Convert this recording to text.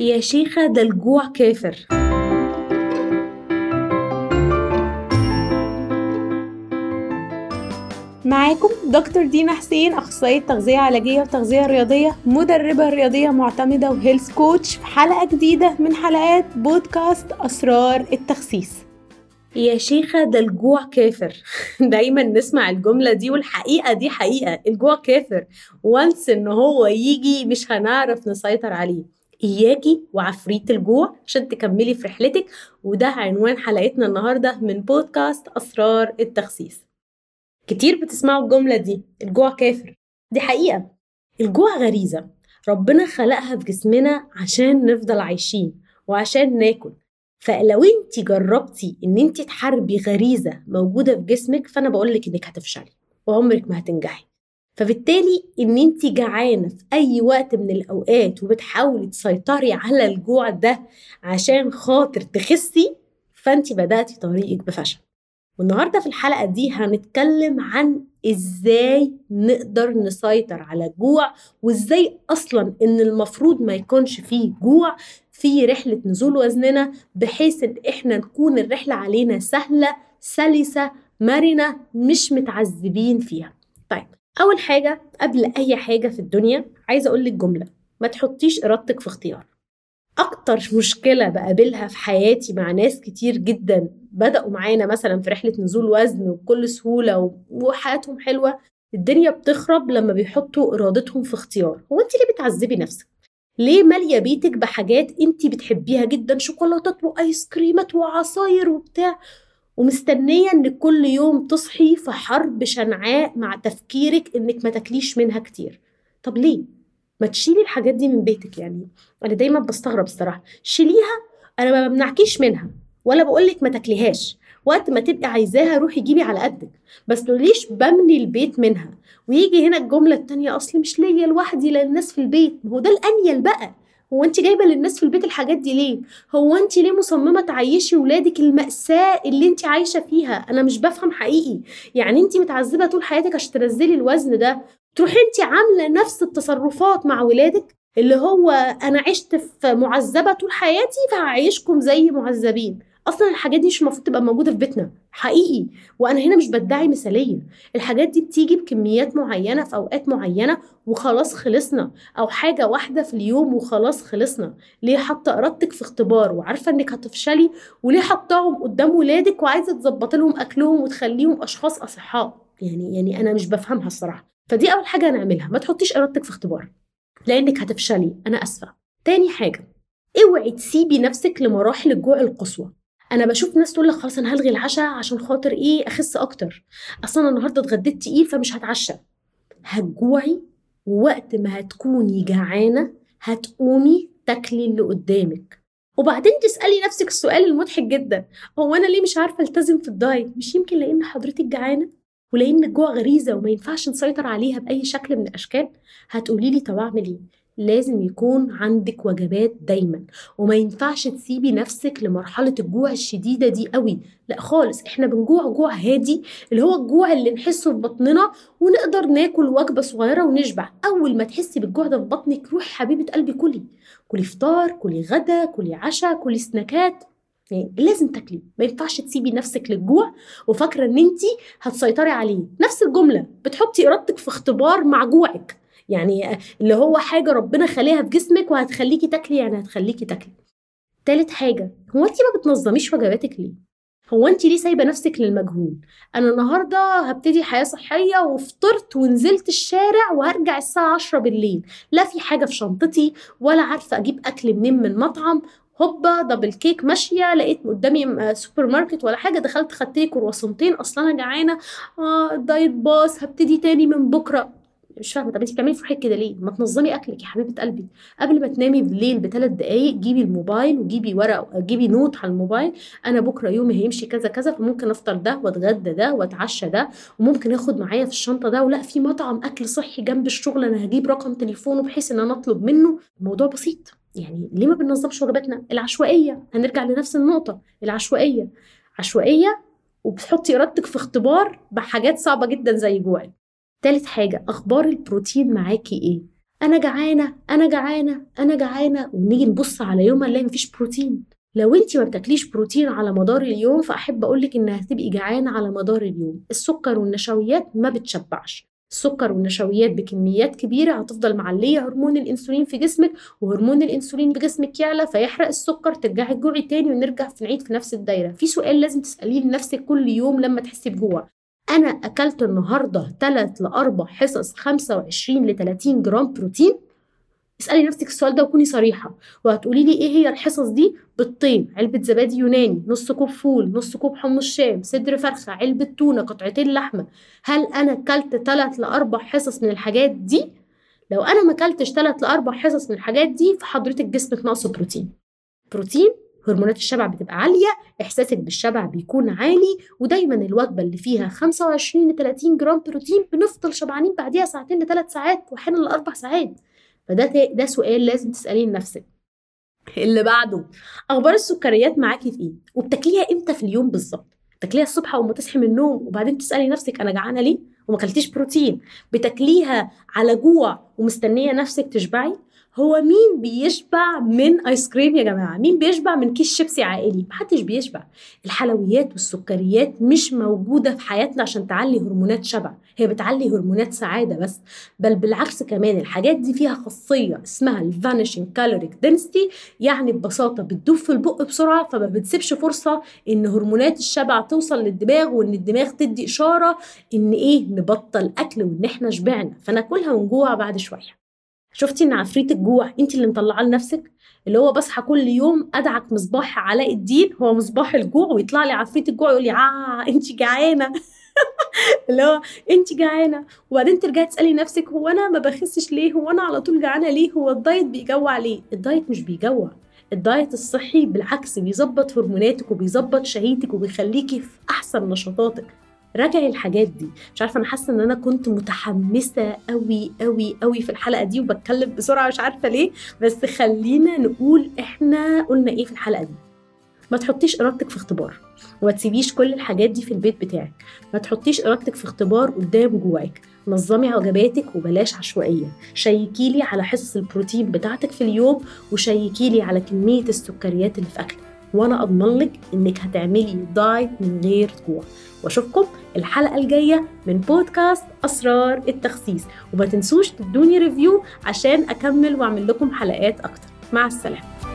يا شيخة ده الجوع كافر. معاكم دكتور دينا حسين، اخصائية تغذية علاجية وتغذية رياضية، مدربة رياضية معتمدة وهيلث كوتش، في حلقة جديدة من حلقات بودكاست اسرار التخسيس. يا شيخة ده الجوع كافر. دايما نسمع الجملة دي، والحقيقة دي حقيقة، الجوع كافر. وانس ان هو يجي مش هنعرف نسيطر عليه. إياكي وعفريت الجوع عشان تكملي في رحلتك، وده عنوان حلقتنا النهاردة من بودكاست أسرار التخسيس. كتير بتسمعوا الجملة دي، الجوع كافر. دي حقيقة، الجوع غريزة ربنا خلقها في جسمنا عشان نفضل عايشين وعشان ناكل. فلو انت جربتي ان انت تحاربي غريزة موجودة في جسمك، فأنا بقولك انك هتفشلي وعمرك ما هتنجحي. فبالتالي ان انت جعانه في اي وقت من الاوقات وبتحاولي تسيطري على الجوع ده عشان خاطر تخسي، فانت بداتي طريقك بفشل. والنهارده في الحلقه دي هنتكلم عن ازاي نقدر نسيطر على الجوع، وازاي اصلا ان المفروض ما يكونش فيه جوع في رحله نزول وزننا، بحيث ان احنا نكون الرحله علينا سهله سلسه مرنه مش متعذبين فيها. طيب، أول حاجة قبل أي حاجة في الدنيا عايزة أقولك جملة: ما تحطيش إرادتك في اختيار. أكتر مشكلة بقابلها في حياتي مع ناس كتير جدا بدأوا معانا مثلا في رحلة نزول وزن وبكل سهولة وحياتهم حلوة، الدنيا بتخرب لما بيحطوا إرادتهم في اختيار. هو أنت ليه بتعذبي نفسك؟ ليه مالية بيتك بحاجات أنت بتحبيها جدا، شوكولاتات وآيس كريمات وعصاير وبتاع، ومستنية ان كل يوم تصحي في حرب شنعاء مع تفكيرك انك ما تاكليش منها كتير؟ طب ليه ما تشيلي الحاجات دي من بيتك؟ يعني انا دايما بستغرب الصراحة. شيليها، انا ما بمنعكيش منها ولا بقولك ما تاكليهاش. وقت ما تبقي عايزاها روحي جيبي على قدك، بس ليش بمني البيت منها؟ ويجي هنا الجملة التانية: اصلي مش ليا لوحدي، للناس في البيت. ما هو ده الانيل بقى. هو انت جايبه للناس في البيت الحاجات دي ليه؟ هو انت ليه مصممه تعيشي ولادك المأساة اللي انت عايشه فيها؟ انا مش بفهم حقيقي. يعني انت متعذبه طول حياتك عشان تنزلي الوزن ده، تروحي انت عامله نفس التصرفات مع ولادك، اللي هو انا عشت في معذبه طول حياتي فهعيشكم زي معذبين. اصلا الحاجات دي مش المفروض تبقى موجوده في بيتنا حقيقي. وانا هنا مش بدعي مثاليه، الحاجات دي بتيجي بكميات معينه في اوقات معينه وخلاص خلصنا، او حاجه واحده في اليوم وخلاص خلصنا. ليه حاطه ارادتك في اختبار وعارفه انك هتفشلي؟ وليه حاطاهم قدام ولادك وعايزه تظبط لهم اكلهم وتخليهم اشخاص اصحاء؟ يعني انا مش بفهمها الصراحه. فدي اول حاجه هنعملها: ما تحطيش ارادتك في اختبار لانك هتفشلي. انا اسفه. تاني حاجه: اوعي تسيبي نفسك لمراحل الجوع القصوى. انا بشوف ناس تقول لك خلاص انا هلغي العشاء عشان خاطر ايه؟ اخس اكتر. اصلا النهارده اتغديت تقيل فمش هتعشى. هتجوعي، ووقت ما هتكوني جعانه هتقومي تاكلي اللي قدامك. وبعدين تسالي نفسك السؤال المضحك جدا: هو انا ليه مش عارفه التزم في الدايت؟ مش يمكن لان حضرتك جعانه، ولان الجوع غريزه وما ينفعش نسيطر عليها باي شكل من الاشكال؟ هتقولي لي طب اعمل ايه؟ لازم يكون عندك وجبات دايما، وما ينفعش تسيبي نفسك لمرحلة الجوع الشديدة دي قوي. لا خالص، احنا بنجوع جوع هادي، اللي هو الجوع اللي نحسه في بطننا ونقدر ناكل وجبة صغيرة ونشبع. اول ما تحسي بالجوع ده في بطنك، روحي حبيبة قلبي كلي فطار، كلي غدا، كلي عشاء، كلي سناكات. يعني لازم تاكلي، ما ينفعش تسيبي نفسك للجوع وفاكرة ان انتي هتسيطري عليه. نفس الجملة: بتحطي ارادتك في اختبار مع جوعك. يعني اللي هو حاجة ربنا خليها في جسمك وهتخليكي تاكلي، يعني هتخليكي تاكلي. تالت حاجة: هو انتي ما بتنظميش وجباتك ليه؟ هو انتي ليه سايبة نفسك للمجهول؟ انا النهاردة هبتدي حياة صحية وفطرت ونزلت الشارع وهرجع الساعة 10 بالليل، لا في حاجة في شنطتي ولا عارفة اجيب اكل منين من مطعم. هوبا دبل كيك، ماشية لقيت قدامي سوبر ماركت ولا حاجة، دخلت خدت لي كرواسونتين، اصلا انا جعانة. دايت باص، هبتدي تاني من بكرة. مش فاهمه، طب انت بتعملي في روحك كده ليه؟ ما تنظمي اكلك يا حبيبه قلبي. قبل ما تنامي بالليل ب3 دقايق جيبي الموبايل وجيبي ورقه، جيبي نوت على الموبايل: انا بكره يومي هيمشي كذا كذا، فممكن افطر ده واتغدى ده واتعشى ده، وممكن اخد معايا في الشنطه ده، ولا في مطعم اكل صحي جنب الشغل انا هجيب رقم تليفونه بحيث ان انا اطلب منه. الموضوع بسيط. يعني ليه ما بننظمش وجباتنا؟ العشوائيه، هنرجع لنفس النقطه: العشوائيه عشوائيه، وبتحطي ارادتك في اختبار بحاجات صعبه جدا زي جوعك. تالت حاجة: أخبار البروتين معاكي إيه؟ انا جعانه ونيجي نبص على يومها نلاقي مفيش بروتين. لو انت ما بتاكليش بروتين على مدار اليوم فاحب اقولك ان هتبقي جعانه على مدار اليوم. السكر والنشويات ما بتشبعش، السكر والنشويات بكميات كبيره هتفضل معليه هرمون الانسولين في جسمك، وهرمون الانسولين بجسمك يعلى فيحرق السكر، ترجعي تجوعي تاني ونرجع نعيد في نفس الدايره. في سؤال لازم تساليه لنفسك كل يوم لما تحسي بجوع، انا اكلت النهارده 3 ل4 حصص 25 ل 30 جرام بروتين؟ اسالي نفسك السؤال ده وكوني صريحه، وهتقولي لي ايه هي الحصص دي؟ بالطين، علبه زبادي يوناني، نص كوب فول، نص كوب حمص الشام، صدر فرخه، علبه تونه، قطعتين لحمه. هل انا اكلت 3 ل4 حصص من الحاجات دي؟ لو انا ما اكلتش 3 ل4 حصص من الحاجات دي فحضرتك جسمك ناقصه بروتين، هرمونات الشبع بتبقى عاليه، احساسك بالشبع بيكون عالي، ودايما الوجبه اللي فيها 25 ل 30 جرام بروتين بنفضل شبعانين بعديها 2 ل3 ساعات واحيانا ل4 ساعات. فده سؤال لازم تساليه لنفسك. اللي بعده، اخبار السكريات معاكي في ايه؟ وبتاكليها امتى في اليوم بالظبط؟ بتاكليها الصبح وما تصحي من النوم وبعدين تسالي نفسك انا جعانه ليه وما اكلتيش بروتين؟ بتاكليها على جوع ومستنيه نفسك تشبعي؟ هو مين بيشبع من ايس كريم يا جماعه؟ مين بيشبع من كيس شيبسي عائلي؟ محدش بيشبع. الحلويات والسكريات مش موجوده في حياتنا عشان تعلي هرمونات شبع، هي بتعلي هرمونات سعاده بس، بل بالعكس كمان الحاجات دي فيها خاصيه اسمها الفانيشنج كالوريك دنسيتي، يعني ببساطه بتدوب في البق بسرعه فما بتسيبش فرصه ان هرمونات الشبع توصل للدماغ، وان الدماغ تدي اشاره ان نبطل اكل وان احنا شبعنا فناكلها ونجوع بعد شويه. شفتي ان عفريت الجوع انت اللي مطلعاه لنفسك؟ اللي هو بصحى كل يوم ادعك مصباح علاء الدين هو مصباح الجوع، ويطلع لي عفريت الجوع يقول لي انت جعانه اللي هو انت جعانه، وبعدين ترجعي تسالي نفسك هو انا ما بخسش ليه؟ هو انا على طول جعانه ليه؟ هو الدايت بيجوع ليه؟ الدايت مش بيجوع، الدايت الصحي بالعكس بيظبط هرموناتك وبيظبط شهيتك وبيخليكي في احسن نشاطاتك. راجعي الحاجات دي. مش عارفه، انا حاسه ان انا كنت متحمسه قوي قوي قوي في الحلقه دي وبتكلم بسرعه مش عارفه ليه، بس خلينا نقول احنا قلنا ايه في الحلقه دي. ما تحطيش ارادتك في اختبار، وما تسيبيش كل الحاجات دي في البيت بتاعك، ما تحطيش ارادتك في اختبار قدام جواك. نظمي وجباتك وبلاش عشوائيه، شيكيلي على حصص البروتين بتاعتك في اليوم، وشيكيلي على كميه السكريات اللي في اكلك، وانا اضمن لك انك هتعملي دايت من غير جوع. واشوفكم الحلقه الجايه من بودكاست اسرار التخسيس، وما تنسوش تدوني ريفيو عشان اكمل واعمل لكم حلقات اكتر. مع السلامه.